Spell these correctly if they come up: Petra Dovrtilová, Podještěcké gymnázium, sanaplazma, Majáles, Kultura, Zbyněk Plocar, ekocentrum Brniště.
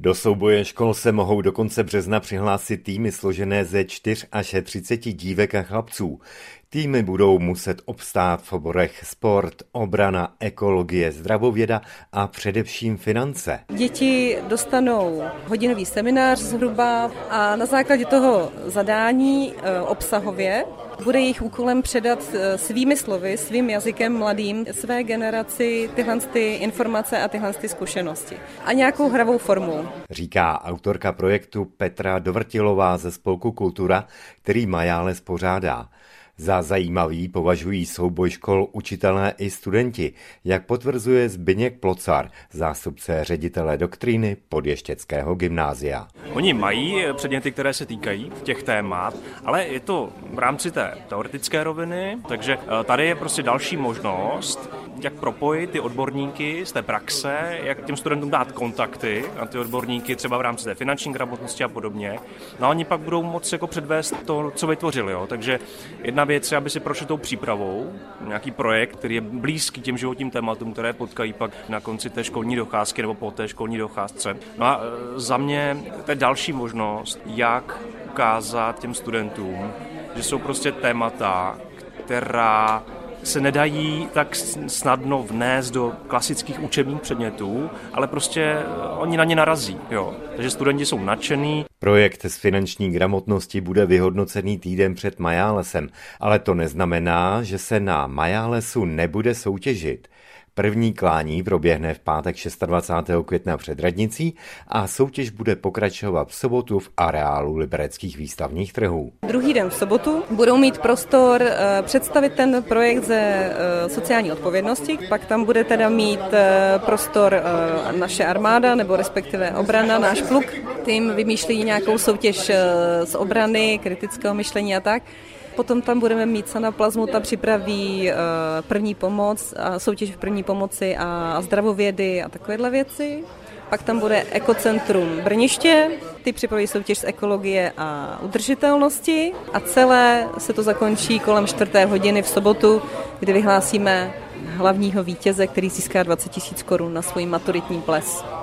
Do souboje škol se mohou do konce března přihlásit týmy složené ze 4 až 30 dívek a chlapců. Týmy budou muset obstát v oborech sport, obrana, ekologie, zdravověda a především finance. Děti dostanou hodinový seminář zhruba a na základě toho zadání obsahově bude jejich úkolem předat svými slovy, svým jazykem mladým, své generaci tyhle ty informace a tyhle ty zkušenosti. A nějakou hravou formou. Říká autorka projektu Petra Dovrtilová ze spolku Kultura, který Majáles pořádá. Za zajímavý považují souboj škol učitelé i studenti, jak potvrzuje Zbyněk Plocar, zástupce ředitele doktríny Podještěckého gymnázia. Oni mají předměty, které se týkají těch témat, ale je to v rámci té teoretické roviny, takže tady je prostě další možnost, jak propojit ty odborníky z té praxe, jak těm studentům dát kontakty na ty odborníky, třeba v rámci té finanční gramotnosti a podobně. No a oni pak budou moct jako předvést to, co vytvořili. Jo. Takže jedna věc je, aby si prošli tou přípravou, nějaký projekt, který je blízký těm životním tématům, které potkají pak na konci té školní docházky nebo po té školní docházce. No a za mě to je další možnost, jak ukázat těm studentům, že jsou prostě témata, která se nedají tak snadno vnést do klasických učebních předmětů, ale prostě oni na ně narazí. Jo. Takže studenti jsou nadšený. Projekt z finanční gramotnosti bude vyhodnocený týden před Majálesem, ale to neznamená, že se na Majálesu nebude soutěžit. První klání proběhne v pátek 26. května před radnicí a soutěž bude pokračovat v sobotu v areálu libereckých výstavních trhů. Druhý den v sobotu budou mít prostor představit ten projekt ze sociální odpovědnosti, pak tam bude teda mít prostor naše armáda nebo respektive obrana, náš pluk. Tím vymýšlí nějakou soutěž z obrany, kritického myšlení a tak. Potom tam budeme mít sanaplazmu, ta připraví první pomoc, soutěž v první pomoci a zdravovědy a takovéhle věci. Pak tam bude ekocentrum Brniště, ty připraví soutěž z ekologie a udržitelnosti a celé se to zakončí kolem 4. hodiny v sobotu, kdy vyhlásíme hlavního vítěze, který získá 20 000 korun na svůj maturitní ples.